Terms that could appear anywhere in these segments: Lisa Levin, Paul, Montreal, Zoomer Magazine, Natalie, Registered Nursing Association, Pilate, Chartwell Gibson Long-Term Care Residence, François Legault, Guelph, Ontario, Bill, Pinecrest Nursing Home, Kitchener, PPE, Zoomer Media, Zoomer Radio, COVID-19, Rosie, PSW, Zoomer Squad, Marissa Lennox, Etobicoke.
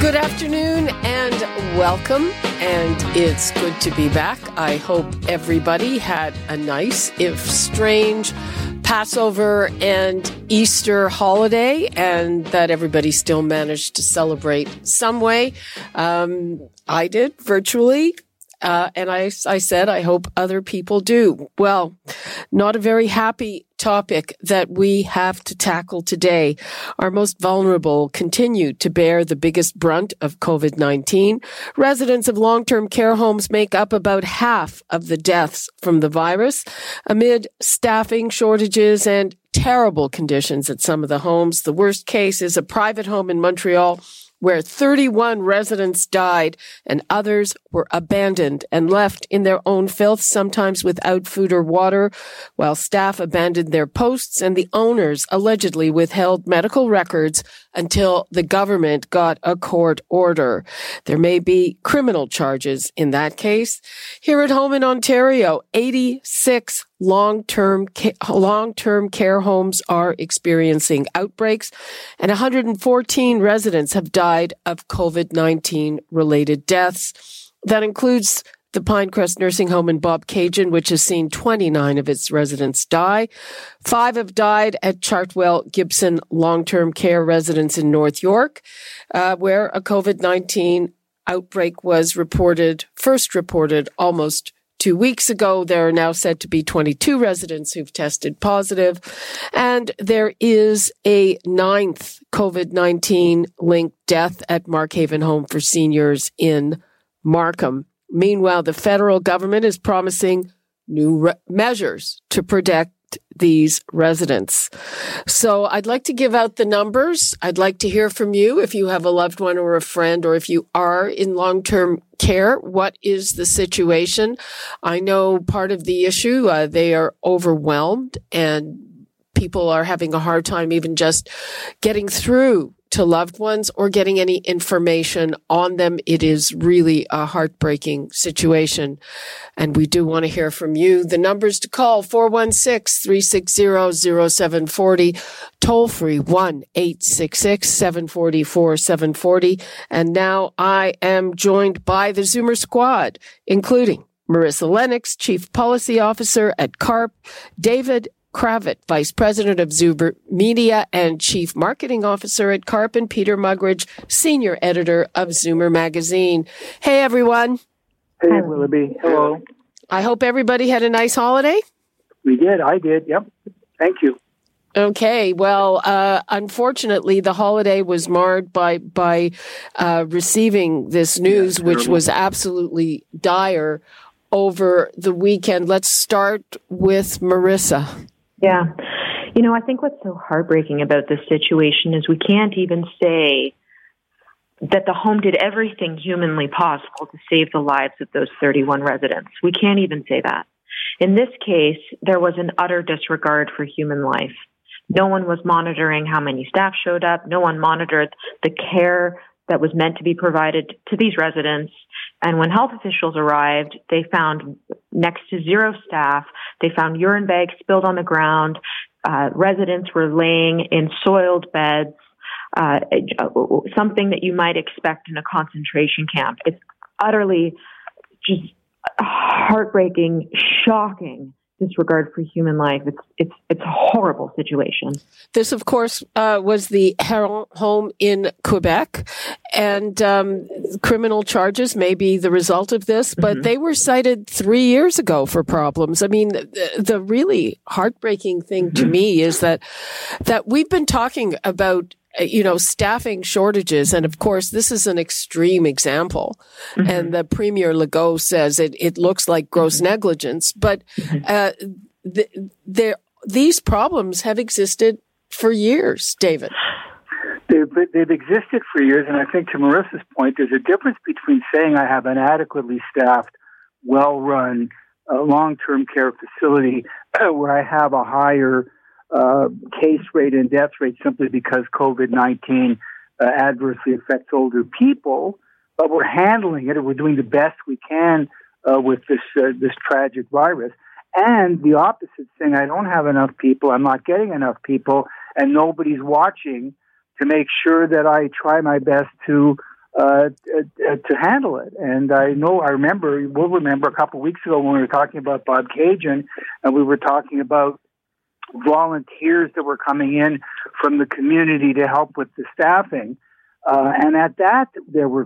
Good afternoon and welcome, and it's good to be back. I hope everybody had a nice, if strange, Passover and Easter holiday, and that everybody still managed to celebrate some way. I did, virtually. And I said, I hope other people do. Well, not a very happy topic that we have to tackle today. Our most vulnerable continue to bear the biggest brunt of COVID-19. Residents of long-term care homes make up about half of the deaths from the virus amid staffing shortages and terrible conditions at some of the homes. The worst case is a private home in Montreal where 31 residents died and others were abandoned and left in their own filth, sometimes without food or water, while staff abandoned their posts and the owners allegedly withheld medical records until the government got a court order. There may be criminal charges in that case. Here at home in Ontario, 86 long-term care homes are experiencing outbreaks, and 114 residents have died of COVID-19 related deaths. That includes the Pinecrest Nursing Home in Bobcaygeon, which has seen 29 of its residents die. 5 have died at Chartwell Gibson Long-Term Care Residence in North York, where a COVID-19 outbreak was first reported almost 2 weeks ago. There are now said to be 22 residents who've tested positive, and there is a 9th COVID-19-linked death at Markhaven Home for Seniors in Markham. Meanwhile, the federal government is promising new measures to protect these residents. So I'd like to give out the numbers. I'd like to hear from you if you have a loved one or a friend, or if you are in long-term care. What is the situation? I know part of the issue, they are overwhelmed and people are having a hard time even just getting through to loved ones or getting any information on them. It is really a heartbreaking situation, and we do want to hear from you. The numbers to call, 416-360-0740, toll-free 1-866-744-740. And now I am joined by the Zoomer Squad, including Marissa Lennox, Chief Policy Officer at CARP, David Cravit, Vice President of Zoomer Media and Chief Marketing Officer at CARP, and Peter Muggeridge, Senior Editor of Zoomer Magazine. Hey, everyone. Hey, Willoughby. Hello. I hope everybody had a nice holiday. We did. I did. Yep. Thank you. Okay. Well, unfortunately, the holiday was marred by receiving this news, which was absolutely dire over the weekend. Let's start with Marissa. Yeah. You know, I think what's so heartbreaking about this situation is we can't even say that the home did everything humanly possible to save the lives of those 31 residents. We can't even say that. In this case, there was an utter disregard for human life. No one was monitoring how many staff showed up. No one monitored the care that was meant to be provided to these residents. And when health officials arrived, they found next to zero staff. They found urine bags spilled on the ground. Residents were laying in soiled beds, something that you might expect in a concentration camp. It's utterly just heartbreaking, shocking disregard for human life. It's a horrible situation. This, of course, was the Heron home in Quebec, and criminal charges may be the result of this, but they were cited 3 years ago for problems. I mean, the really heartbreaking thing to me is that we've been talking about, you know, staffing shortages. And of course, this is an extreme example. And the Premier Legault says it looks like gross negligence, but these problems have existed for years, David. They've they've existed for years, and I think to Marissa's point, there's a difference between saying I have an adequately staffed, well-run, long-term care facility where I have a higher case rate and death rate simply because COVID-19 adversely affects older people, but we're handling it and we're doing the best we can with this tragic virus. And the opposite thing, I don't have enough people, I'm not getting enough people, and nobody's watching to make sure that I try my best to handle it. And I know, we'll remember a couple of weeks ago when we were talking about Bobcaygeon, and we were talking about volunteers that were coming in from the community to help with the staffing. And at that, there were,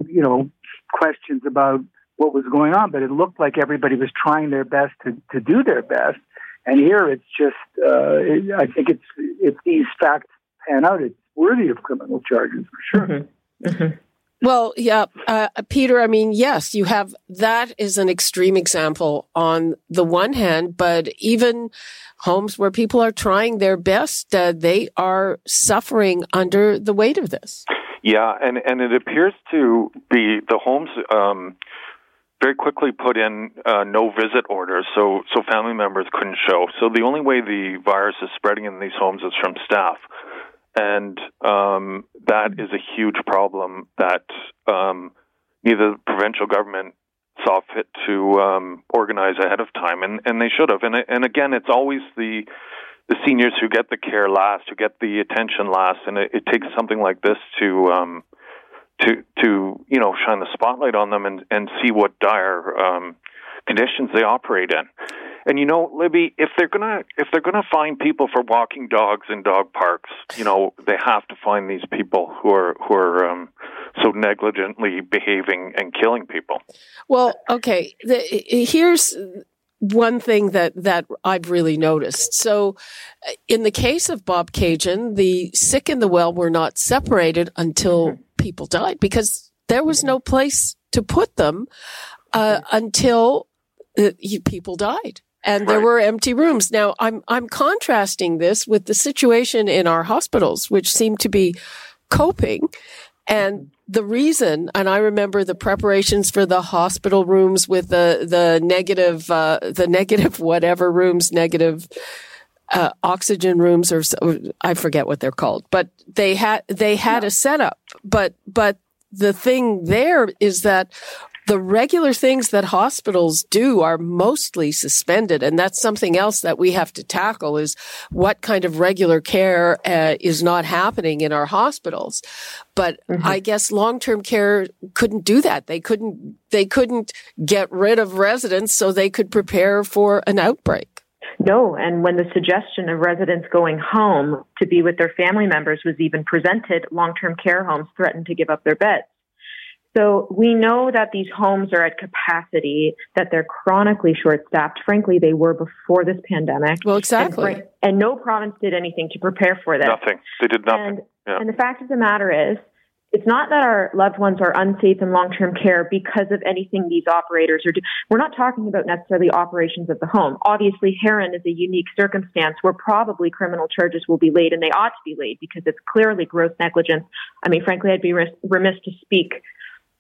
questions about what was going on, but it looked like everybody was trying their best to do their best. And here it's just, I think it's, if these facts pan out, it's worthy of criminal charges for sure. Mm-hmm. Mm-hmm. Well, yeah, Peter, I mean, yes, you have, that is an extreme example on the one hand, but even homes where people are trying their best, they are suffering under the weight of this. Yeah, and it appears to be the homes very quickly put in no visit orders, so family members couldn't show. So the only way the virus is spreading in these homes is from staff. And that is a huge problem that neither the provincial government saw fit to organize ahead of time, and they should have. And again, it's always the seniors who get the care last, who get the attention last, and it takes something like this to shine the spotlight on them and see what dire conditions they operate in. And Libby, if they're gonna find people for walking dogs in dog parks, they have to find these people who are so negligently behaving and killing people. Well, okay, here's one thing that I've really noticed. So in the case of Bobcaygeon, the sick and the well were not separated until people died because there was no place to put them until people died. And there were empty rooms. Now, I'm contrasting this with the situation in our hospitals, which seem to be coping. And the reason, and I remember the preparations for the hospital rooms with the negative whatever rooms, negative oxygen rooms, or I forget what they're called, but they had a setup. But the thing there is that the regular things that hospitals do are mostly suspended, and that's something else that we have to tackle is what kind of regular care is not happening in our hospitals. But mm-hmm. I guess long-term care couldn't do that. They couldn't get rid of residents so they could prepare for an outbreak. No, and when the suggestion of residents going home to be with their family members was even presented, long-term care homes threatened to give up their beds. So we know that these homes are at capacity, that they're chronically short-staffed. Frankly, they were before this pandemic. Well, exactly. And no province did anything to prepare for this. Nothing. They did nothing. And the fact of the matter is, it's not that our loved ones are unsafe in long-term care because of anything these operators are doing. We're not talking about necessarily operations of the home. Obviously, Heron is a unique circumstance where probably criminal charges will be laid, and they ought to be laid because it's clearly gross negligence. I mean, frankly, I'd be remiss to speak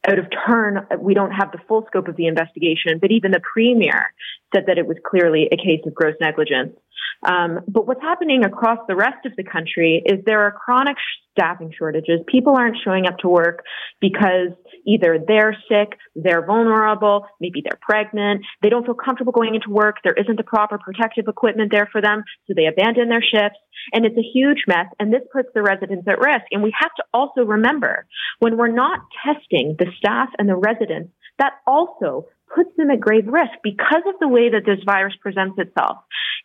out of turn. We don't have the full scope of the investigation, but even the premier said that it was clearly a case of gross negligence. But what's happening across the rest of the country is there are chronic staffing shortages. People aren't showing up to work because either they're sick, they're vulnerable, maybe they're pregnant, they don't feel comfortable going into work, there isn't the proper protective equipment there for them, so they abandon their shifts, and it's a huge mess, and this puts the residents at risk. And we have to also remember, when we're not testing the staff and the residents, that also puts them at grave risk because of the way that this virus presents itself.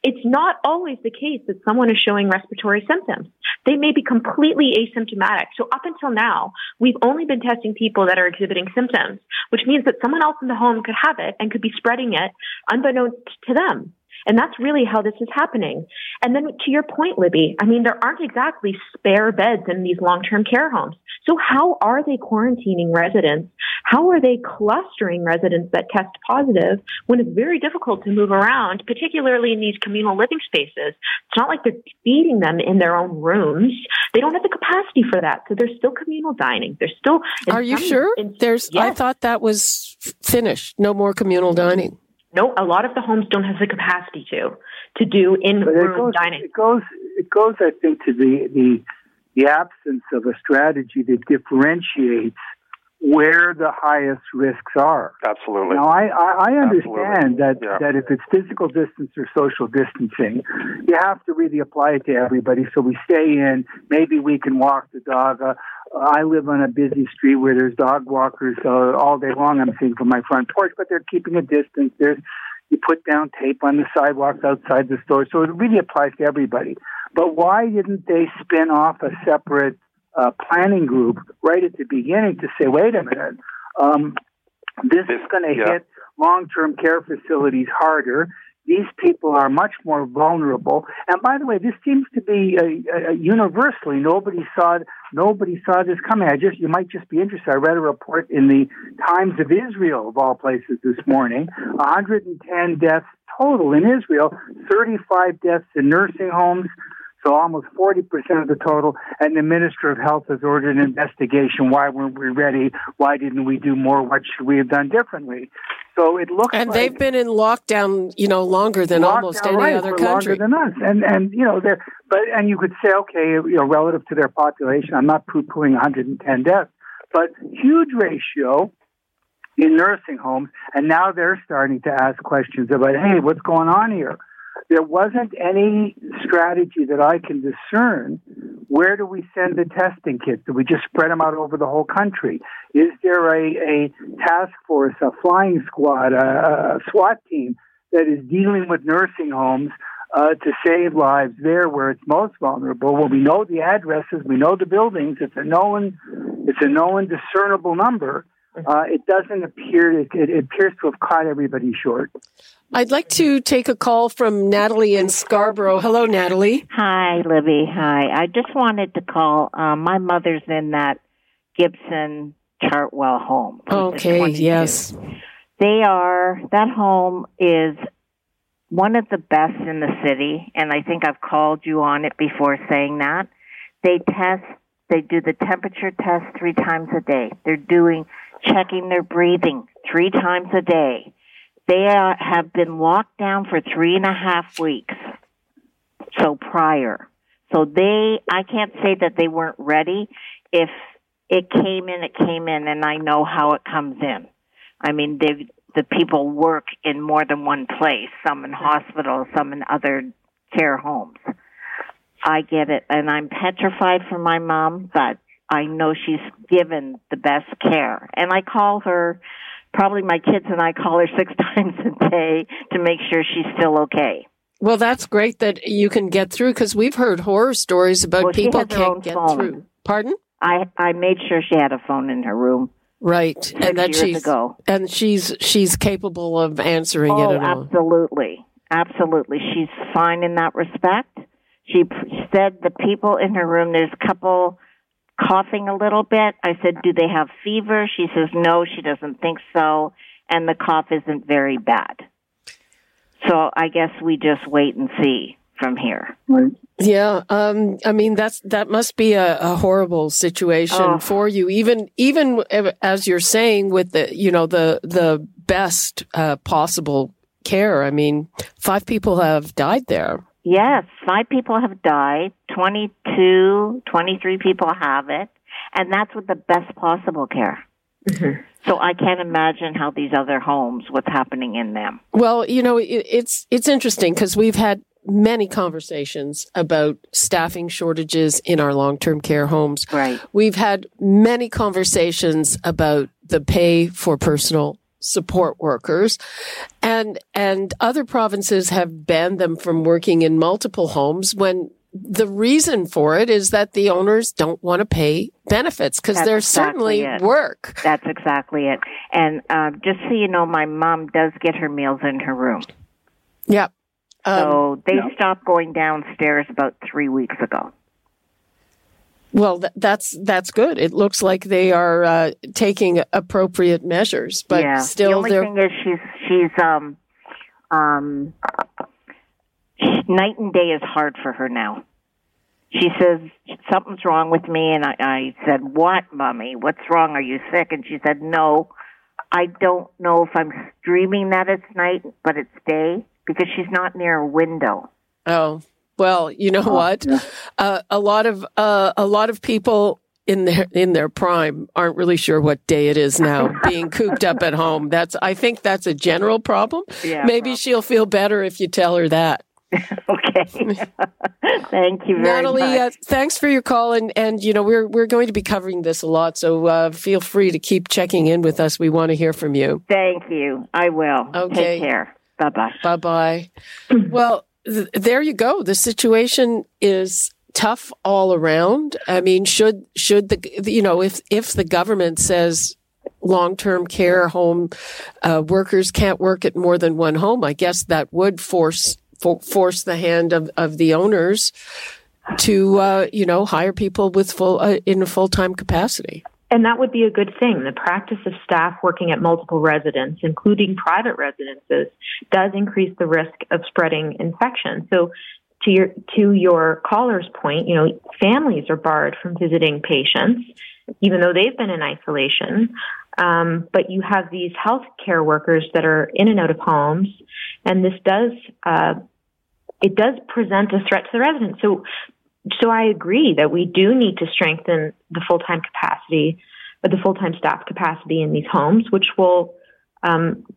It's not always the case that someone is showing respiratory symptoms. They may be completely asymptomatic. So up until now, we've only been testing people that are exhibiting symptoms, which means that someone else in the home could have it and could be spreading it unbeknownst to them. And that's really how this is happening. And then to your point, Libby, I mean, there aren't exactly spare beds in these long-term care homes. So how are they quarantining residents? How are they clustering residents that test positive when it's very difficult to move around, particularly in these communal living spaces? It's not like they're feeding them in their own rooms. They don't have the capacity for that. So there's still communal dining. There's still... Are you sure? Yes. I thought that was finished. No more communal dining. No, a lot of the homes don't have the capacity to do in-room dining. It goes, I think, to the absence of a strategy that differentiates where the highest risks are. Absolutely. Now, I understand that if it's physical distance or social distancing, you have to really apply it to everybody. So we stay in. Maybe we can walk the dog. I live on a busy street where there's dog walkers all day long, I'm seeing from my front porch, but they're keeping a distance. You put down tape on the sidewalks outside the store. So it really applies to everybody. But why didn't they spin off a separate planning group right at the beginning to say, wait a minute, this is going to hit long-term care facilities harder. These people are much more vulnerable. And by the way, this seems to be universally. Nobody saw this coming. You might just be interested. I read a report in the Times of Israel, of all places, this morning. 110 deaths total in Israel, 35 deaths in nursing homes. So almost 40% of the total, and the Minister of Health has ordered an investigation. Why weren't we ready? Why didn't we do more? What should we have done differently? So it looks and like... And they've been in lockdown, longer than almost any other country. Longer than us. And you could say, okay, relative to their population, I'm not poo-pooing 110 deaths, but huge ratio in nursing homes, and now they're starting to ask questions about, hey, what's going on here? There wasn't any strategy that I can discern. Where do we send the testing kits? Do we just spread them out over the whole country? Is there a task force, a flying squad, a SWAT team that is dealing with nursing homes to save lives there where it's most vulnerable? Well, we know the addresses, we know the buildings. It's a known discernible number. It doesn't appear, it appears to have caught everybody short. I'd like to take a call from Natalie in Scarborough. Hello, Natalie. Hi, Libby. Hi. I just wanted to call. My mother's in that Gibson Chartwell home. Okay, yes. That home is one of the best in the city, and I think I've called you on it before saying that. They do the temperature test 3 times a day. They're checking their breathing 3 times a day. They have been locked down for 3.5 weeks, so prior. So I can't say that they weren't ready. If it came in, and I know how it comes in. I mean, the people work in more than one place, some in hospitals, some in other care homes. I get it, and I'm petrified for my mom, but I know she's given the best care. And I call her, probably my kids and I call her 6 times a day to make sure she's still okay. Well, that's great that you can get through, because we've heard horror stories about people can't get through. Pardon? I made sure she had a phone in her room. Right. 6 and that years she's ago. And she's capable of answering it at all. Absolutely. Absolutely. She's fine in that respect. She said the people in her room, there's a couple coughing a little bit. I said, do they have fever? She says, no, she doesn't think so. And the cough isn't very bad. So I guess we just wait and see from here. Yeah. I mean, that must be a horrible situation for you. Even as you're saying, with the best possible care. I mean, 5 people have died there. Yes, 5 people have died, 23 people have it, and that's with the best possible care. Mm-hmm. So I can't imagine how these other homes, what's happening in them. Well, it's interesting because we've had many conversations about staffing shortages in our long-term care homes. Right. We've had many conversations about the pay for personal support workers, and other provinces have banned them from working in multiple homes when the reason for it is that the owners don't want to pay benefits because they're certainly work. That's exactly it. And just so you know, my mom does get her meals in her room. Yeah. So they stopped going downstairs about 3 weeks ago. Well, that's good. It looks like they are taking appropriate measures, but still, the only thing is she's night and day is hard for her now. She says, something's wrong with me, and I said, what, Mommy? What's wrong? Are you sick? And she said, no, I don't know if I'm dreaming that it's night, but it's day, because she's not near a window. Oh, well, you know what? Yeah. A lot of people in their prime aren't really sure what day it is now, being cooped up at home. I think that's a general problem. Yeah, Maybe she'll feel better if you tell her that. Okay. Thank you very Natalie, much. Natalie, thanks for your call. And you know, we're going to be covering this a lot, so feel free to keep checking in with us. We want to hear from you. Thank you. I will. Okay. Take care. Bye-bye. Bye-bye. Well, there you go. The situation is tough all around. I mean, should the, you know, if the government says long-term care home workers can't work at more than one home, I guess that would force the hand of the owners to, hire people with in a full-time capacity. And that would be a good thing. The practice of staff working at multiple residences, including private residences, does increase the risk of spreading infection. So to your caller's point, you know, families are barred from visiting patients, even though they've been in isolation. But you have these healthcare workers that are in and out of homes, and this does present a threat to the residents. So I agree that we do need to strengthen the full-time staff capacity in these homes, which will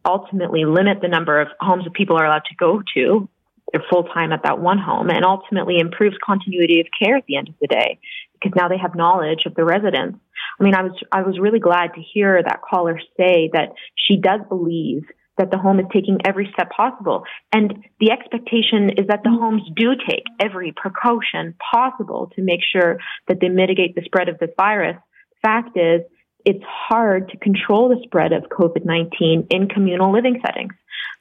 ultimately limit the number of homes that people are allowed to go to. They're full-time at that one home, and ultimately improves continuity of care at the end of the day, because now they have knowledge of the residents. I mean, I was really glad to hear that caller say that she does believe that the home is taking every step possible. And the expectation is that the homes do take every precaution possible to make sure that they mitigate the spread of this virus. Fact is, it's hard to control the spread of COVID-19 in communal living settings.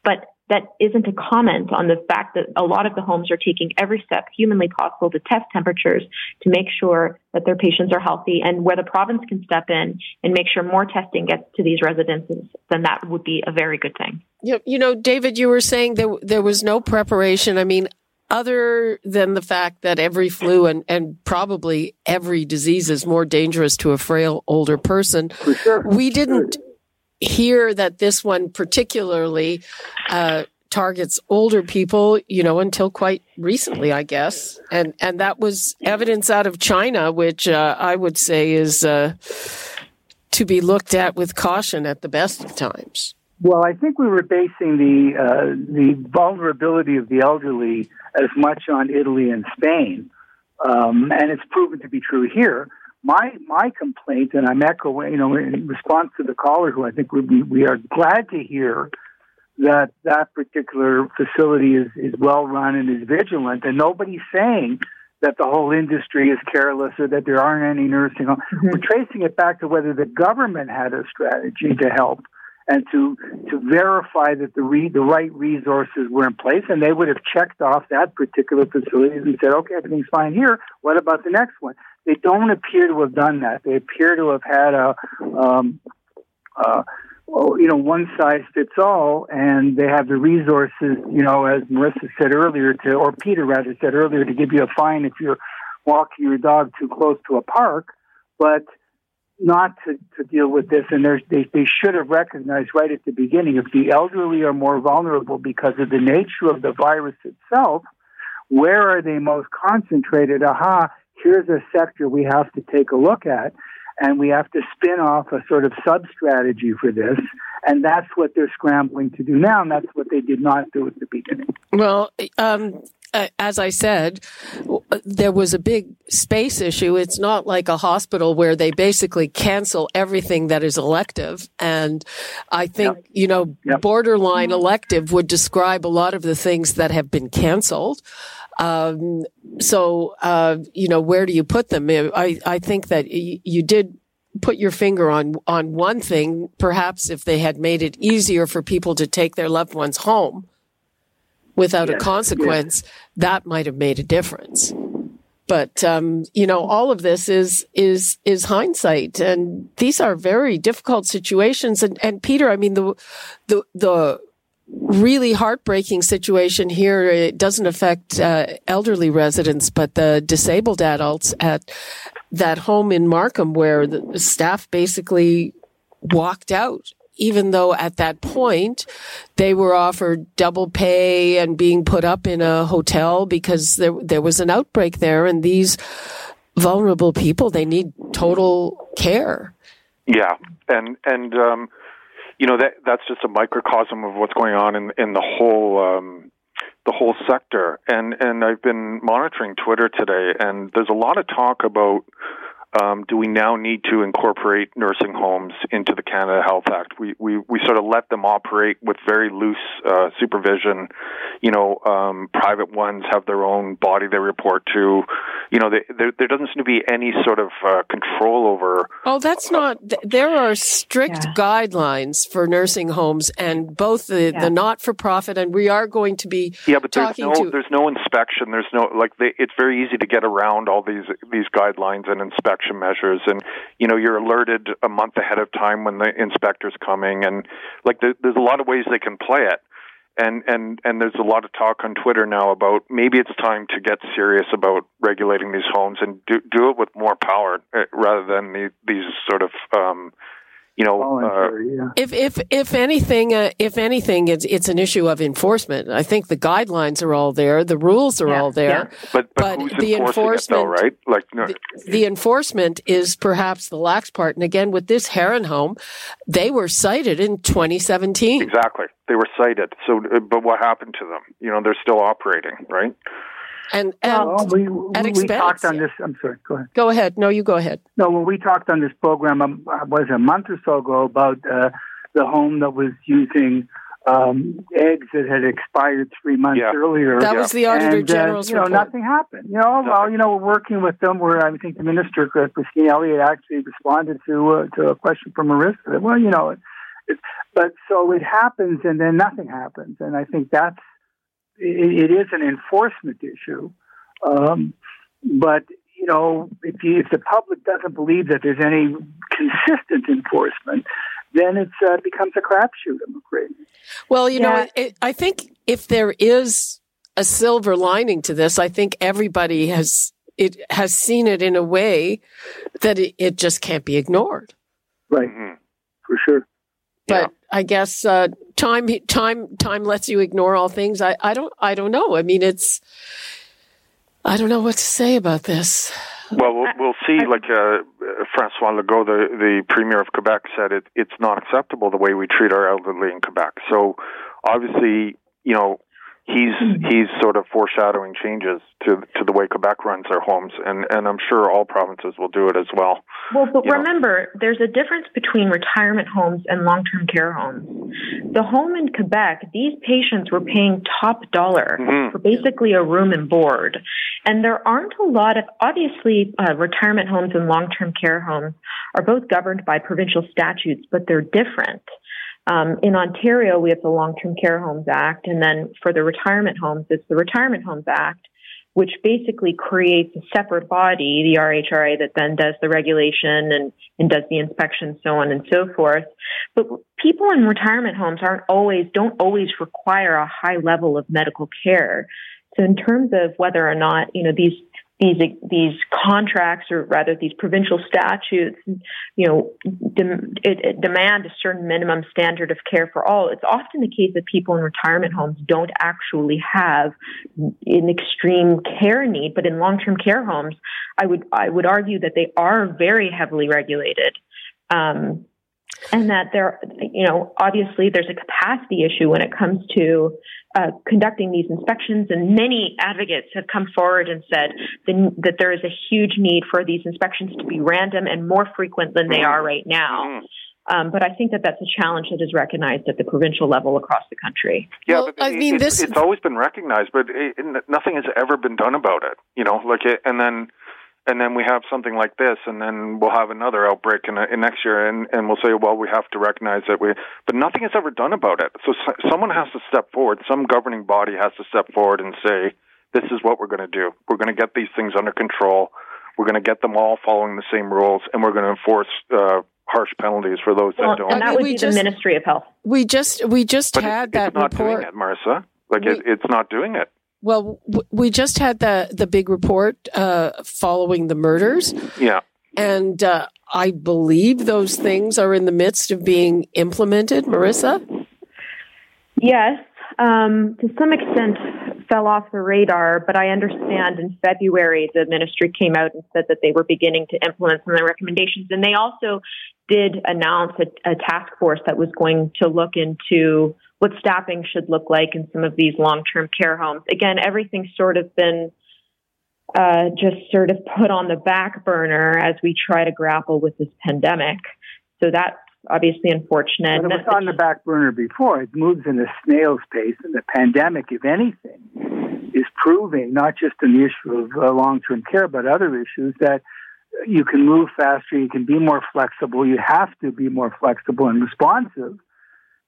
But that isn't a comment on the fact that a lot of the homes are taking every step humanly possible to test temperatures to make sure that their patients are healthy, and where the province can step in and make sure more testing gets to these residences, then that would be a very good thing. You know, David, you were saying there was no preparation. I mean, other than the fact that every flu and probably every disease is more dangerous to a frail older person, for sure. We didn't hear that this one particularly targets older people, you know, until quite recently, I guess. And that was evidence out of China, which I would say is to be looked at with caution at the best of times. Well, I think we were basing the vulnerability of the elderly as much on Italy and Spain. And it's proven to be true here. My complaint, and I'm echoing, you know, in response to the caller, who I think we are glad to hear that particular facility is well run and is vigilant, and nobody's saying that the whole industry is careless or that there aren't any nursing homes. Mm-hmm. We're tracing it back to whether the government had a strategy to help and to verify that the right resources were in place, and they would have checked off that particular facility and said, okay, everything's fine here. What about the next one? They don't appear to have done that. They appear to have had a one size fits all, and they have the resources, you know, as Marissa said earlier, to give you a fine if you're walking your dog too close to a park, but not to deal with this. And they should have recognized right at the beginning, if the elderly are more vulnerable because of the nature of the virus itself, where are they most concentrated? Aha, here's a sector we have to take a look at, and we have to spin off a sort of sub-strategy for this, and that's what they're scrambling to do now, and that's what they did not do at the beginning. Well, as I said, there was a big space issue. It's not like a hospital where they basically cancel everything that is elective. And I think, borderline elective would describe a lot of the things that have been canceled. So, where do you put them? I think that you did put your finger on one thing. Perhaps if they had made it easier for people to take their loved ones home, without a consequence, that might have made a difference. But, you know, all of this is hindsight. And these are very difficult situations. And Peter, I mean, the really heartbreaking situation here, it doesn't affect elderly residents, but the disabled adults at that home in Markham where the staff basically walked out, even though at that point they were offered double pay and being put up in a hotel because there was an outbreak there. And these vulnerable people, they need total care. Yeah. And you know, that's just a microcosm of what's going on in the whole sector. And I've been monitoring Twitter today, and there's a lot of talk about do we now need to incorporate nursing homes into the Canada Health Act? We sort of let them operate with very loose supervision. You know, private ones have their own body they report to. You know, there doesn't seem to be any sort of control over. Oh, that's not. There are strict guidelines for nursing homes, and both the not-for-profit, and we are going to be but there's no inspection. There's no it's very easy to get around all these guidelines and inspection measures, and you know, you're alerted a month ahead of time when the inspector's coming, and like there's a lot of ways they can play it, and there's a lot of talk on Twitter now about maybe it's time to get serious about regulating these homes and do it with more power rather than these sort of If anything, it's an issue of enforcement. I think the guidelines are all there, the rules are all there, but who's the enforcement, it though, right? Like the enforcement is perhaps the lax part. And again, with this Heron home, they were cited in 2017. Exactly, they were cited. So, but what happened to them? You know, they're still operating, right? And we talked on this. I'm sorry. Go ahead. Go ahead. No, you go ahead. No, well, we talked on this program was a month or so ago about the home that was using eggs that had expired 3 months earlier. That was the Auditor General's report. Nothing happened. You know, well, you know, we're working with them. Where I think the Minister Christine Elliott actually responded to a question from Marissa. That, well, you know, but so it happens, and then nothing happens, and I think that's. It is an enforcement issue, but you know, if the public doesn't believe that there's any consistent enforcement, then it becomes a crapshoot, I'm afraid. Well, you know, I think if there is a silver lining to this, I think everybody has seen it in a way that it just can't be ignored. Right, for sure. But I guess time lets you ignore all things. I don't know. I mean, I don't know what to say about this. Well, we'll see. Like François Legault, the Premier of Quebec, said, it's not acceptable the way we treat our elderly in Quebec. So obviously, you know, he's sort of foreshadowing changes to the way Quebec runs their homes, and I'm sure all provinces will do it as well. Well, but remember, there's a difference between retirement homes and long-term care homes. The home in Quebec, these patients were paying top dollar for basically a room and board. And there aren't a lot of, obviously, retirement homes and long-term care homes are both governed by provincial statutes, but they're different. In Ontario, we have the Long-Term Care Homes Act, and then for the retirement homes, it's the Retirement Homes Act, which basically creates a separate body, the RHRA, that then does the regulation and does the inspection, so on and so forth. But people in retirement homes don't always require a high level of medical care. So in terms of whether or not, you know, these contracts, or rather these provincial statutes, you know, it demand a certain minimum standard of care for all. It's often the case that people in retirement homes don't actually have an extreme care need, but in long-term care homes, I would argue that they are very heavily regulated. And that there, you know, obviously there's a capacity issue when it comes to conducting these inspections, and many advocates have come forward and said that there is a huge need for these inspections to be random and more frequent than they are right now. But I think that that's a challenge that is recognized at the provincial level across the country. Yeah, well, but it's always been recognized, but nothing has ever been done about it. You know, like, and then. and then we have something like this, and then we'll have another outbreak in next year, and we'll say, well, we have to recognize that we... But nothing is ever done about it. So someone has to step forward. Some governing body has to step forward and say, this is what we're going to do. We're going to get these things under control. We're going to get them all following the same rules, and we're going to enforce harsh penalties for those that don't. And that would be the Ministry of Health. It's not doing it, Marissa. It's not doing it. Well, we just had the big report following the murders. Yeah. And I believe those things are in the midst of being implemented, Marissa? Yes. To some extent fell off the radar, but I understand in February the ministry came out and said that they were beginning to implement some of the recommendations. And they also did announce a task force that was going to look into what staffing should look like in some of these long-term care homes. Again, everything's sort of been just sort of put on the back burner as we try to grapple with this pandemic. So that's obviously unfortunate. But it was on the back burner before. It moves in a snail's pace, and the pandemic, if anything, is proving, not just on the issue of long-term care, but other issues, that you can move faster, you can be more flexible, you have to be more flexible and responsive,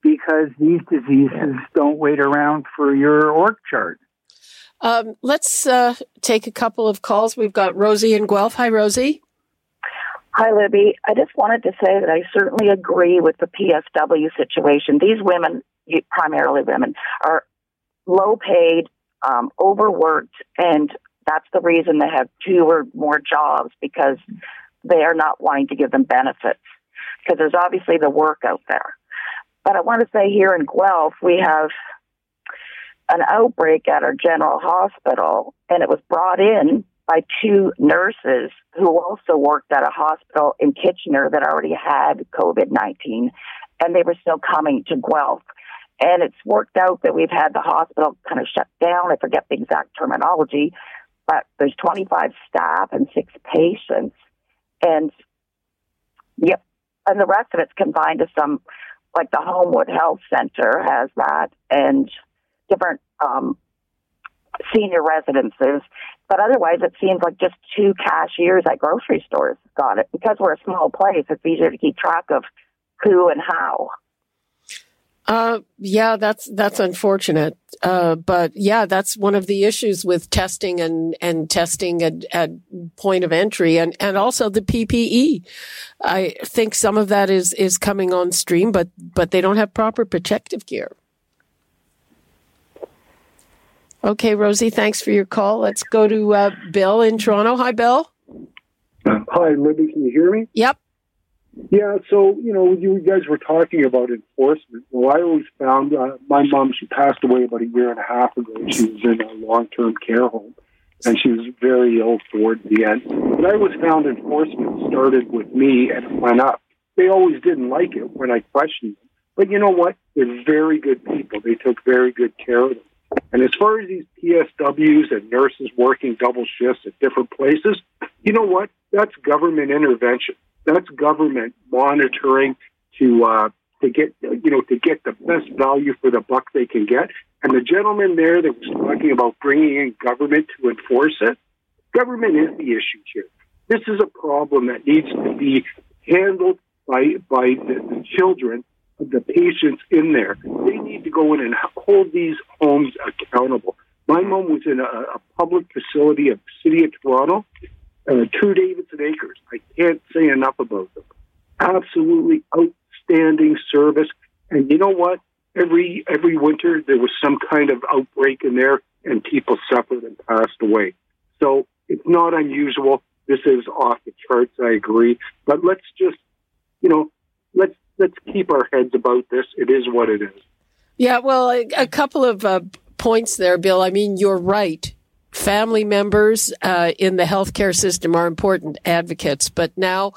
because these diseases don't wait around for your org chart. Let's take a couple of calls. We've got Rosie in Guelph. Hi, Rosie. Hi, Libby. I just wanted to say that I certainly agree with the PSW situation. These women, primarily women, are low-paid, overworked, and that's the reason they have two or more jobs, because they are not wanting to give them benefits, because there's obviously the work out there. But I want to say here in Guelph, we have an outbreak at our general hospital, and it was brought in by two nurses who also worked at a hospital in Kitchener that already had COVID-19, and they were still coming to Guelph. And it's worked out that we've had the hospital kind of shut down. I forget the exact terminology, but there's 25 staff and 6 patients. And, yep, and the rest of it's confined to some... like the Homewood Health Center has that, and different senior residences. But otherwise, it seems like just 2 cashiers at grocery stores got it. Because we're a small place, it's easier to keep track of who and how. Yeah, that's unfortunate. But yeah, that's one of the issues with testing and testing at point of entry and also the PPE. I think some of that is coming on stream, but they don't have proper protective gear. Okay, Rosie, thanks for your call. Let's go to Bill in Toronto. Hi, Bill. Hi, Libby. Can you hear me? Yep. Yeah, so, you know, you guys were talking about enforcement. Well, I always found my mom, she passed away about 1.5 years ago. She was in a long-term care home, and she was very ill toward the end. But I always found enforcement started with me and it went up. They always didn't like it when I questioned them. But you know what? They're very good people. They took very good care of them. And as far as these PSWs and nurses working double shifts at different places, you know what? That's government intervention. That's government monitoring to get the best value for the buck they can get. And the gentleman there that was talking about bringing in government to enforce it, government is the issue here. This is a problem that needs to be handled by the children, the patients in there. They need to go in and hold these homes accountable. My mom was in a public facility of the City of Toronto. Two Davidson Acres. I can't say enough about them. Absolutely outstanding service. And you know what? Every winter there was some kind of outbreak in there, and people suffered and passed away. So it's not unusual. This is off the charts. I agree. But let's just, you know, let's keep our heads about this. It is what it is. Yeah. Well, a couple of points there, Bill. I mean, you're right. Family members in the healthcare system are important advocates, but now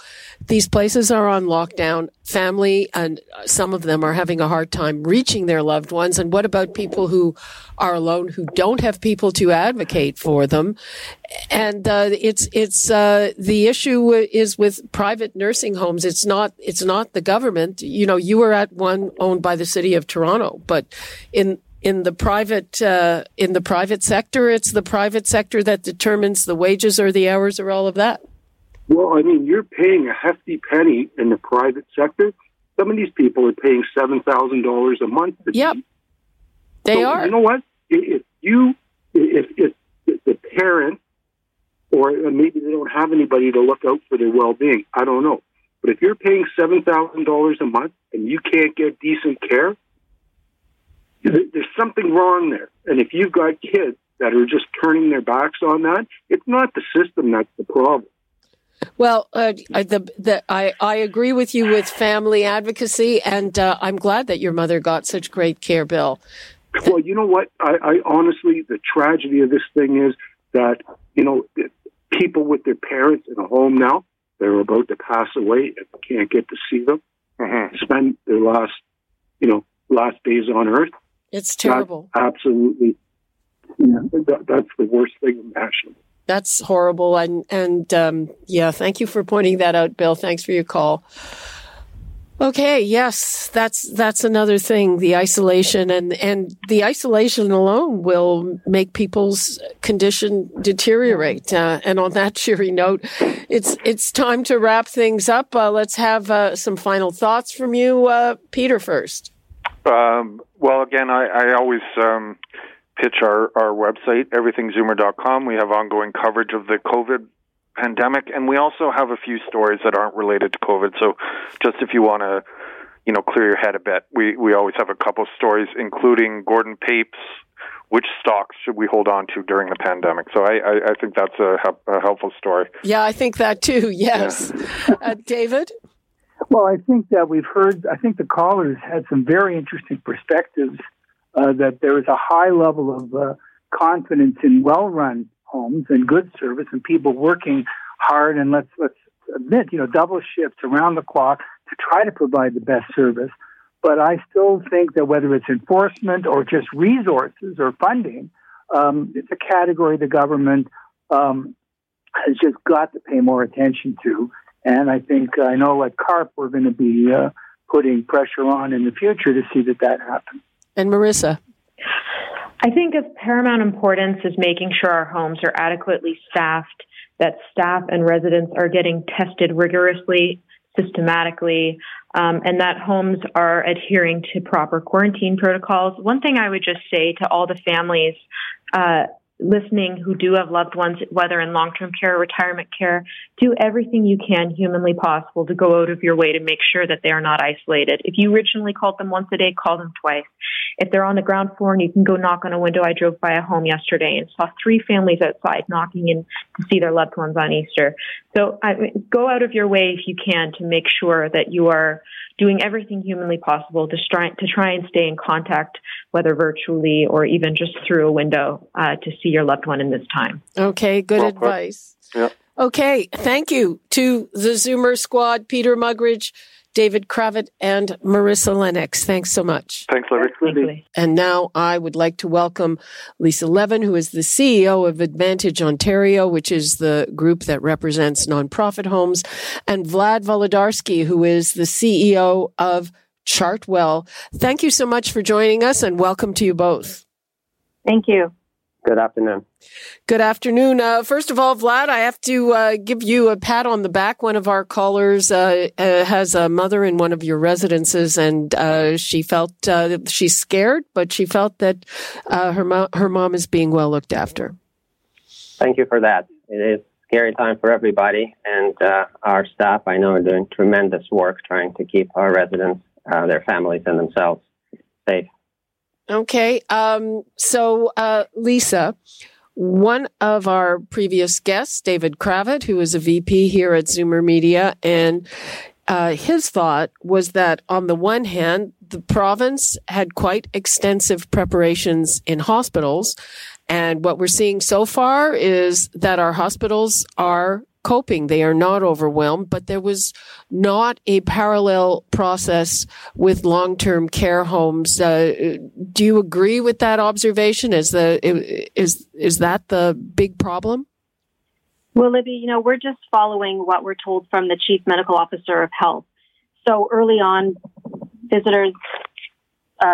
these places are on lockdown. Family and some of them are having a hard time reaching their loved ones. And what about people who are alone, who don't have people to advocate for them? And the issue is with private nursing homes. It's not the government. You know, you were at one owned by the City of Toronto, but in in the private sector, it's the private sector that determines the wages or the hours or all of that. Well, I mean, you're paying a hefty penny in the private sector. Some of these people are paying $7,000 a month. Yep, they are. You know what? If the parent, or maybe they don't have anybody to look out for their well-being, I don't know. But if you're paying $7,000 a month and you can't get decent care, there's something wrong there. And if you've got kids that are just turning their backs on that, it's not the system that's the problem. Well, I agree with you with family advocacy, and I'm glad that your mother got such great care, Bill. Well, you know what? I honestly, the tragedy of this thing is that, you know, people with their parents in a home now, they're about to pass away and can't get to see them, spend their last days on earth. It's terrible. That's absolutely. Yeah, that's the worst thing imaginable. That's horrible. And thank you for pointing that out, Bill. Thanks for your call. Okay. Yes. That's another thing. The isolation and the isolation alone will make people's condition deteriorate. And on that cheery note, it's time to wrap things up. Let's have some final thoughts from you, Peter, first. Well, again, I always pitch our website, everythingzoomer.com. We have ongoing coverage of the COVID pandemic, and we also have a few stories that aren't related to COVID. So just if you want to, clear your head a bit, we always have a couple stories, including Gordon Pape's which stocks should we hold on to during the pandemic. So I think that's a helpful story. Yeah, I think that too, yes. Yeah. David? Well, I think that I think the callers had some very interesting perspectives, that there is a high level of confidence in well-run homes and good service and people working hard and let's admit, double shifts around the clock to try to provide the best service. But I still think that whether it's enforcement or just resources or funding, it's a category the government has just got to pay more attention to. And I think, I know at CARP, we're going to be putting pressure on in the future to see that happens. And Marissa? I think of paramount importance is making sure our homes are adequately staffed, that staff and residents are getting tested rigorously, systematically, and that homes are adhering to proper quarantine protocols. One thing I would just say to all the families listening who do have loved ones, whether in long-term care or retirement care, do everything you can humanly possible to go out of your way to make sure that they are not isolated. If you originally called them once a day, call them twice. If they're on the ground floor and you can go knock on a window, I drove by a home yesterday and saw 3 families outside knocking in to see their loved ones on Easter. So go out of your way if you can to make sure that you are doing everything humanly possible to try and stay in contact, whether virtually or even just through a window, to see your loved one in this time. Okay, good advice. Yeah. Okay, thank you to the Zoomer Squad, Peter Muggeridge, David Cravit, and Marissa Lennox. Thanks so much. Thanks, Libby. And now I would like to welcome Lisa Levin, who is the CEO of Advantage Ontario, which is the group that represents nonprofit homes, and Vlad Volodarsky, who is the CEO of Chartwell. Thank you so much for joining us, and welcome to you both. Thank you. Good afternoon. Good afternoon. First of all, Vlad, I have to give you a pat on the back. One of our callers has a mother in one of your residences, and she felt she's scared, but she felt that her mom is being well looked after. Thank you for that. It is a scary time for everybody, and our staff, I know, are doing tremendous work trying to keep our residents, their families, and themselves safe. Okay, so Lisa, one of our previous guests, David Cravit, who is a VP here at Zoomer Media, and his thought was that on the one hand, the province had quite extensive preparations in hospitals, and what we're seeing so far is that our hospitals are coping. They are not overwhelmed, but there was not a parallel process with long-term care homes. Do you agree with that observation? Is that the big problem? Well, Libby, we're just following what we're told from the Chief Medical Officer of Health. So early on, visitors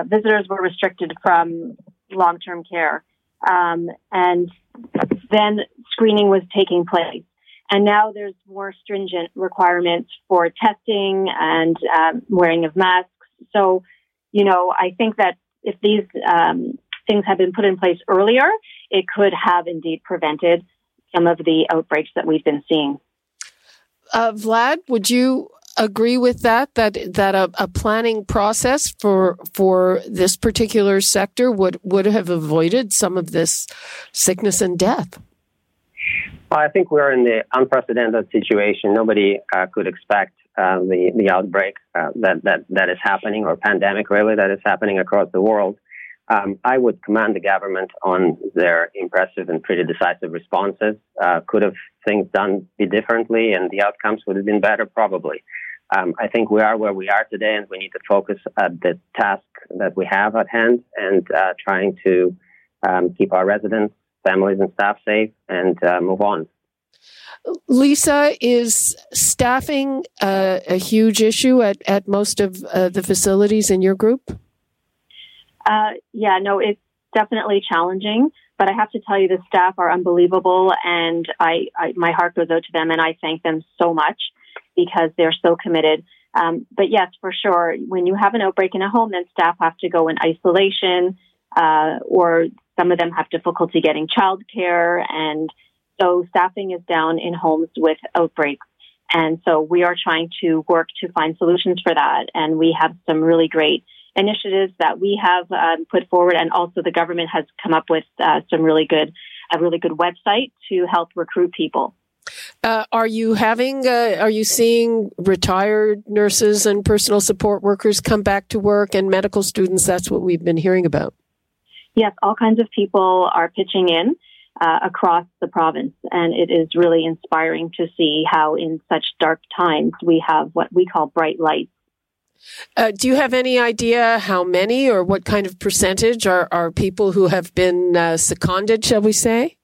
visitors were restricted from long-term care. And then screening was taking place. And now there's more stringent requirements for testing and wearing of masks. So, you know, I think that if these things had been put in place earlier, it could have indeed prevented some of the outbreaks that we've been seeing. Vlad, would you agree with that a planning process for this particular sector would have avoided some of this sickness and death? Well, I think we're in the unprecedented situation. Nobody could expect the outbreak that is happening, or pandemic really that is happening across the world. I would commend the government on their impressive and pretty decisive responses. Could have things done be differently, and the outcomes would have been better, probably. I think we are where we are today, and we need to focus at the task that we have at hand and trying to keep our residents, families, and staff safe and move on. Lisa, is staffing a huge issue at most of the facilities in your group? It's definitely challenging, but I have to tell you, the staff are unbelievable, and I my heart goes out to them, and I thank them so much because they're so committed. But yes, for sure, when you have an outbreak in a home, then staff have to go in isolation, or some of them have difficulty getting childcare, and so staffing is down in homes with outbreaks. And so we are trying to work to find solutions for that, and we have some really great initiatives that we have put forward, and also the government has come up with some a really good website to help recruit people. Are you seeing retired nurses and personal support workers come back to work, and medical students? That's what we've been hearing about. Yes, all kinds of people are pitching in across the province, and it is really inspiring to see how in such dark times we have what we call bright lights. Do you have any idea how many or what kind of percentage are people who have been seconded, shall we say?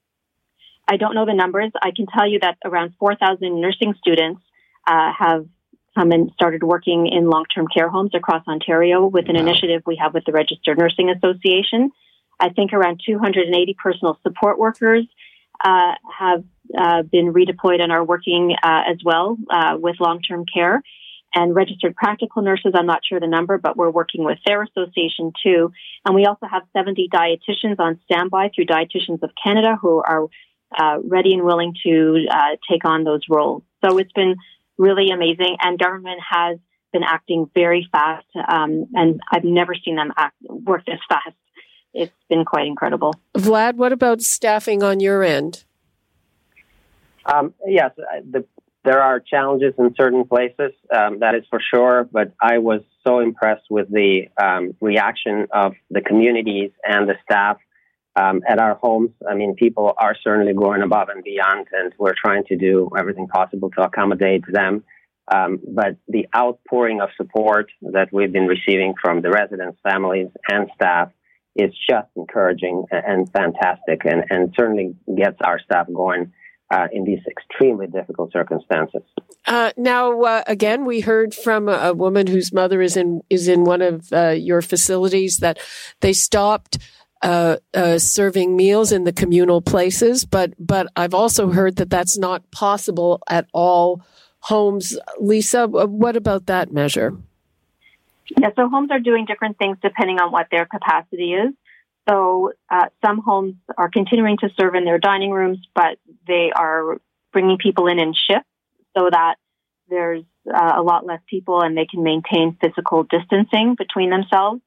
I don't know the numbers. I can tell you that around 4,000 nursing students have come and started working in long-term care homes across Ontario with an initiative we have with the Registered Nursing Association. I think around 280 personal support workers have been redeployed and are working as well with long-term care. And registered practical nurses, I'm not sure the number, but we're working with their association too. And we also have 70 dietitians on standby through Dietitians of Canada who are ready and willing to take on those roles. So it's been really amazing. And government has been acting very fast. And I've never seen them work this fast. It's been quite incredible. Vlad, what about staffing on your end? Yes, there are challenges in certain places, that is for sure, but I was so impressed with the reaction of the communities and the staff at our homes. I mean, people are certainly going above and beyond, and we're trying to do everything possible to accommodate them. But the outpouring of support that we've been receiving from the residents, families, and staff is just encouraging and fantastic, and certainly gets our staff going in these extremely difficult circumstances. Now, again, we heard from a woman whose mother is in one of your facilities that they stopped serving meals in the communal places, but I've also heard that that's not possible at all homes. Lisa, what about that measure? Yeah, so homes are doing different things depending on what their capacity is. So some homes are continuing to serve in their dining rooms, but they are bringing people in shifts so that there's a lot less people and they can maintain physical distancing between themselves.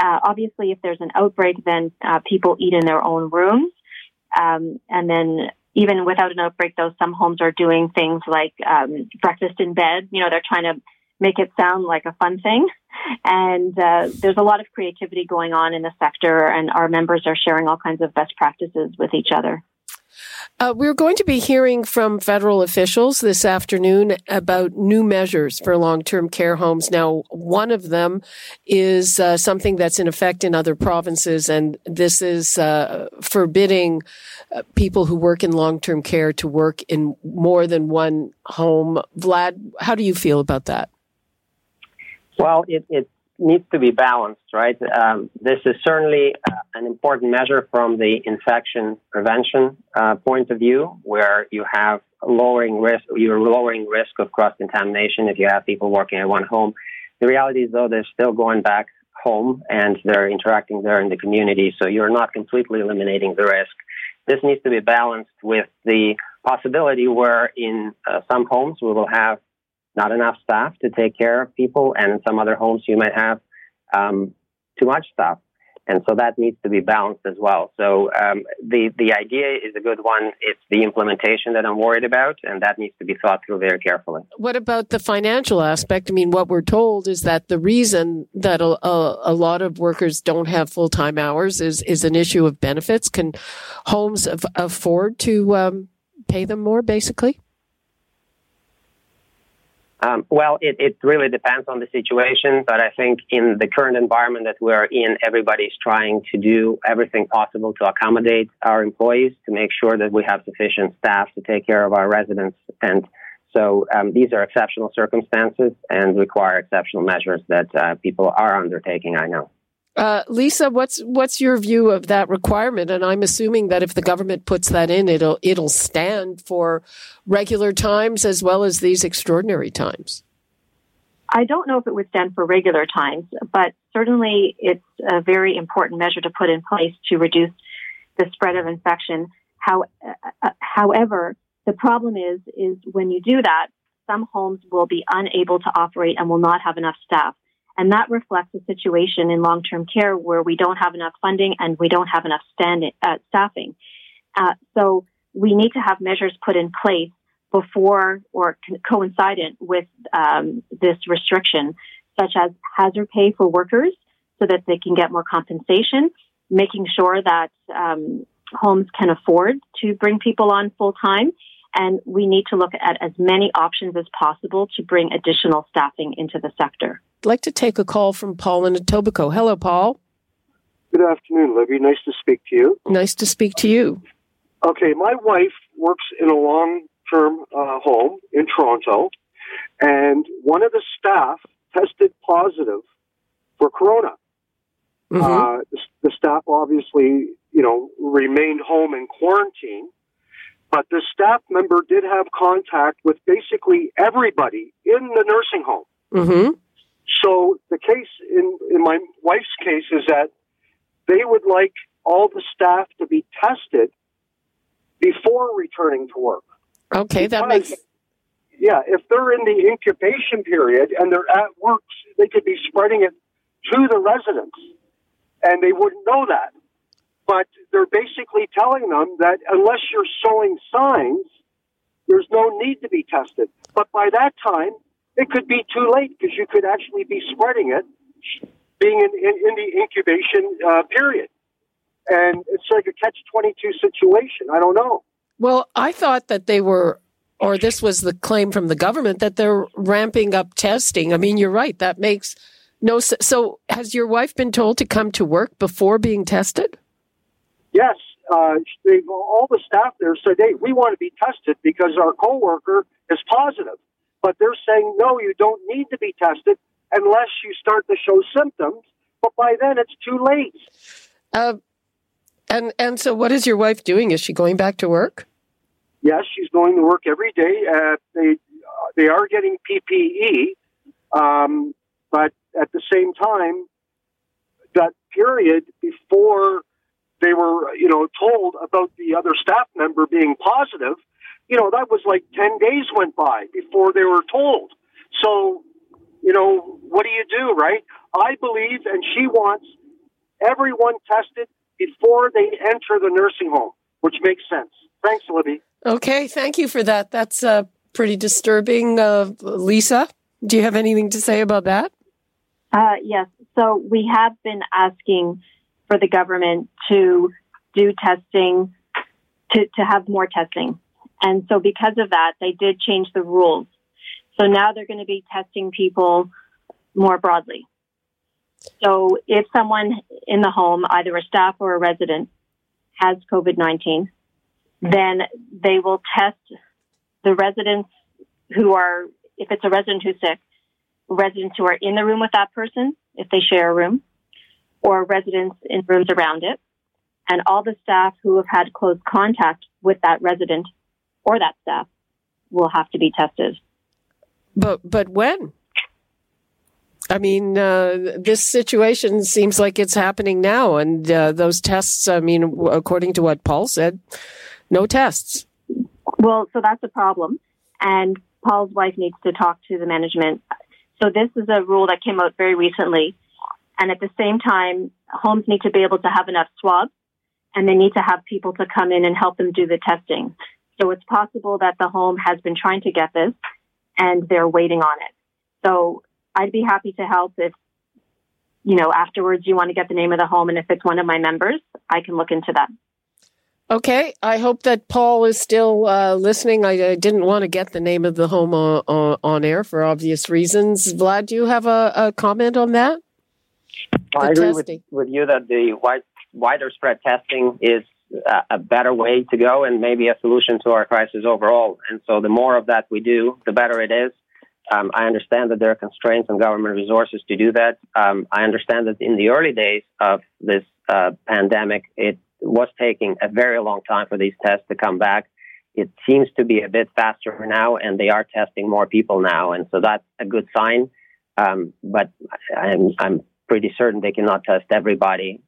Obviously, if there's an outbreak, then people eat in their own rooms. And then even without an outbreak, though, some homes are doing things like breakfast in bed. You know, they're trying to make it sound like a fun thing. And there's a lot of creativity going on in the sector, and our members are sharing all kinds of best practices with each other. We're going to be hearing from federal officials this afternoon about new measures for long-term care homes. Now, one of them is something that's in effect in other provinces, and this is forbidding people who work in long-term care to work in more than one home. Vlad, how do you feel about that? Well, it's needs to be balanced, right? This is certainly an important measure from the infection prevention point of view, where you have lowering risk of cross-contamination if you have people working at one home. The reality is, though, they're still going back home and they're interacting there in the community, so you're not completely eliminating the risk. This needs to be balanced with the possibility where in some homes we will have not enough staff to take care of people, and in some other homes you might have too much staff. And so that needs to be balanced as well. So the idea is a good one. It's the implementation that I'm worried about, and that needs to be thought through very carefully. What about the financial aspect? I mean, what we're told is that the reason that a lot of workers don't have full-time hours is an issue of benefits. Can homes afford to pay them more, basically? Well, it really depends on the situation, but I think in the current environment that we're in, everybody's trying to do everything possible to accommodate our employees, to make sure that we have sufficient staff to take care of our residents. And so these are exceptional circumstances and require exceptional measures that people are undertaking, I know. Lisa, what's your view of that requirement? And I'm assuming that if the government puts that in, it'll stand for regular times as well as these extraordinary times. I don't know if it would stand for regular times, but certainly it's a very important measure to put in place to reduce the spread of infection. However, the problem is when you do that, some homes will be unable to operate and will not have enough staff. And that reflects a situation in long-term care where we don't have enough funding and we don't have enough staffing. So we need to have measures put in place before or coincident with this restriction, such as hazard pay for workers so that they can get more compensation, making sure that homes can afford to bring people on full-time. And we need to look at as many options as possible to bring additional staffing into the sector. I'd like to take a call from Paul in Etobicoke. Hello, Paul. Good afternoon, Libby. Nice to speak to you. Nice to speak to you. Okay, my wife works in a long-term home in Toronto, and one of the staff tested positive for corona. Mm-hmm. The staff obviously, remained home in quarantine. But the staff member did have contact with basically everybody in the nursing home. Mm-hmm. So the case in my wife's case is that they would like all the staff to be tested before returning to work. Okay, because, that makes... Yeah, if they're in the incubation period and they're at work, they could be spreading it to the residents, and they wouldn't know that. But they're basically telling them that unless you're showing signs, there's no need to be tested. But by that time, it could be too late because you could actually be spreading it, being in the incubation period. And it's like a catch-22 situation. I don't know. Well, I thought that they were, or this was the claim from the government, that they're ramping up testing. I mean, you're right. That makes no sense. So has your wife been told to come to work before being tested? Yes, all the staff there said, hey, we want to be tested because our coworker is positive. But they're saying, no, you don't need to be tested unless you start to show symptoms. But by then, it's too late. And so what is your wife doing? Is she going back to work? Yes, she's going to work every day. They are getting PPE, but at the same time, that period before... they were, told about the other staff member being positive, that was like 10 days went by before they were told. So, what do you do, right? I believe, and she wants everyone tested before they enter the nursing home, which makes sense. Thanks, Libby. Okay, thank you for that. That's pretty disturbing. Lisa, do you have anything to say about that? Yes. So we have been asking for the government to do testing, to have more testing. And so because of that, they did change the rules. So now they're going to be testing people more broadly. So if someone in the home, either a staff or a resident, has COVID-19, then they will test the residents who are, if it's a resident who's sick, residents who are in the room with that person, if they share a room, or residents in rooms around it, and all the staff who have had close contact with that resident or that staff will have to be tested. But when? I mean, this situation seems like it's happening now, and those tests, I mean, according to what Paul said, no tests. Well, so that's a problem, and Paul's wife needs to talk to the management. So this is a rule that came out very recently, and at the same time, homes need to be able to have enough swabs, and they need to have people to come in and help them do the testing. So it's possible that the home has been trying to get this, and they're waiting on it. So I'd be happy to help if, you know, afterwards you want to get the name of the home, and if it's one of my members, I can look into that. Okay. I hope that Paul is still listening. I didn't want to get the name of the home on air for obvious reasons. Vlad, do you have a comment on that? Well, I agree with you that the wider spread testing is a better way to go and maybe a solution to our crisis overall. And so the more of that we do, the better it is. I understand that there are constraints on government resources to do that. I understand that in the early days of this pandemic, it was taking a very long time for these tests to come back. It seems to be a bit faster now, and they are testing more people now. And so that's a good sign. But I'm pretty certain they cannot test everybody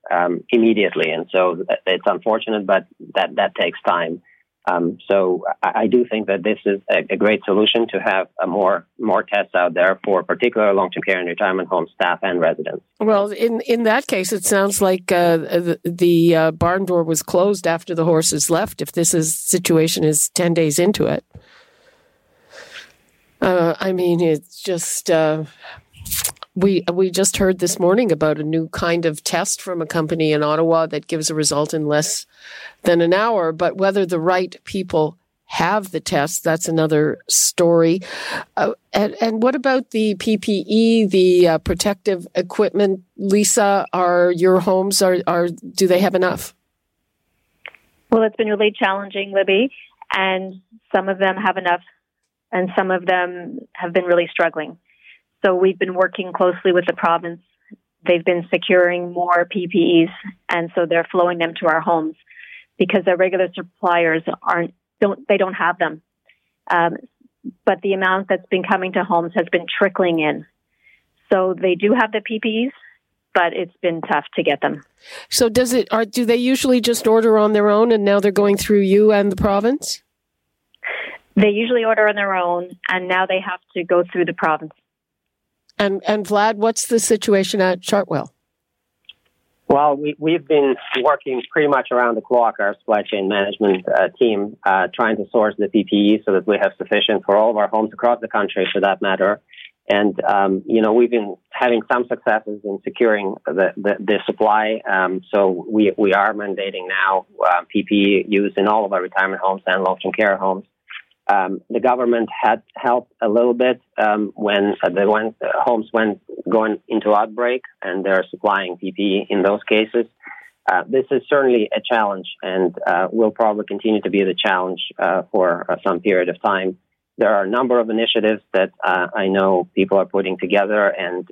immediately. And so it's unfortunate, but that takes time. So I do think that this is a great solution to have a more tests out there for particular long-term care and retirement home staff and residents. Well, in that case, it sounds like the barn door was closed after the horses left, if this situation is 10 days into it. I mean, it's just... We just heard this morning about a new kind of test from a company in Ottawa that gives a result in less than an hour. But whether the right people have the test, that's another story. And what about the PPE, the protective equipment? Lisa, do they have enough? Well, it's been really challenging, Libby, and some of them have enough, and some of them have been really struggling. So we've been working closely with the province. They've been securing more PPEs, and so they're flowing them to our homes because our regular suppliers don't have them. But the amount that's been coming to homes has been trickling in. So they do have the PPEs, but it's been tough to get them. So do they usually just order on their own, and now they're going through you and the province? They usually order on their own, and now they have to go through the province. And Vlad, what's the situation at Chartwell? Well, we've been working pretty much around the clock, our supply chain management team, trying to source the PPE so that we have sufficient for all of our homes across the country, for that matter. And, you know, we've been having some successes in securing the supply. So we are mandating now PPE use in all of our retirement homes and long-term care homes. The government had helped a little bit when the homes went going into outbreak, and they're supplying PPE in those cases. This is certainly a challenge, and will probably continue to be the challenge for some period of time. There are a number of initiatives that I know people are putting together and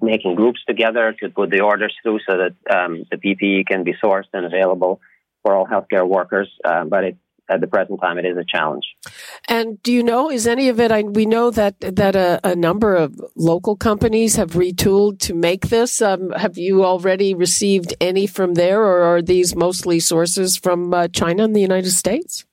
making groups together to put the orders through so that the PPE can be sourced and available for all healthcare workers, but it's at the present time, it is a challenge. And do you know, is any of it, we know that a number of local companies have retooled to make this. Have you already received any from there, or are these mostly sources from China and the United States?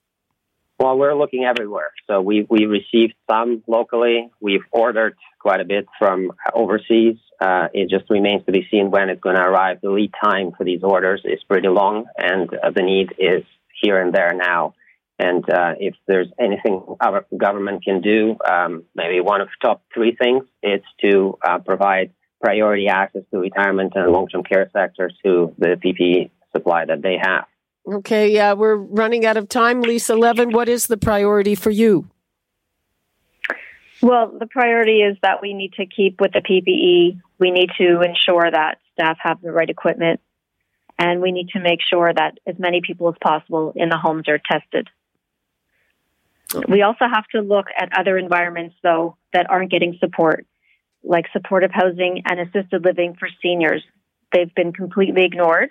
Well, we're looking everywhere. So we received some locally. We've ordered quite a bit from overseas. It just remains to be seen when it's going to arrive. The lead time for these orders is pretty long, and the need is here and there now. And if there's anything our government can do, maybe one of the top three things is to provide priority access to retirement and long-term care sector to the PPE supply that they have. Okay, yeah, we're running out of time. Lisa Levin, what is the priority for you? Well, the priority is that we need to keep with the PPE. We need to ensure that staff have the right equipment, and we need to make sure that as many people as possible in the homes are tested. We also have to look at other environments, though, that aren't getting support. like supportive housing and assisted living for seniors. They've been completely ignored,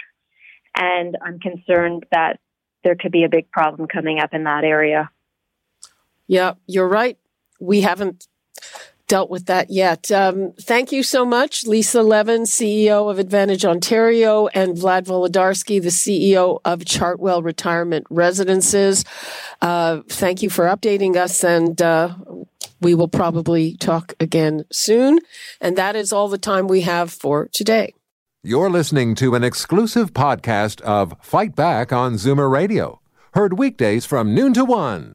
and I'm concerned that there could be a big problem coming up in that area. Yeah, you're right. We haven't dealt with that yet. Thank you so much, Lisa Levin, CEO of Advantage Ontario, and Vlad Volodarsky, the CEO of Chartwell Retirement Residences. Thank you for updating us, and we will probably talk again soon. And that is all the time we have for today. You're listening to an exclusive podcast of Fight Back on Zoomer Radio, heard weekdays from noon to one.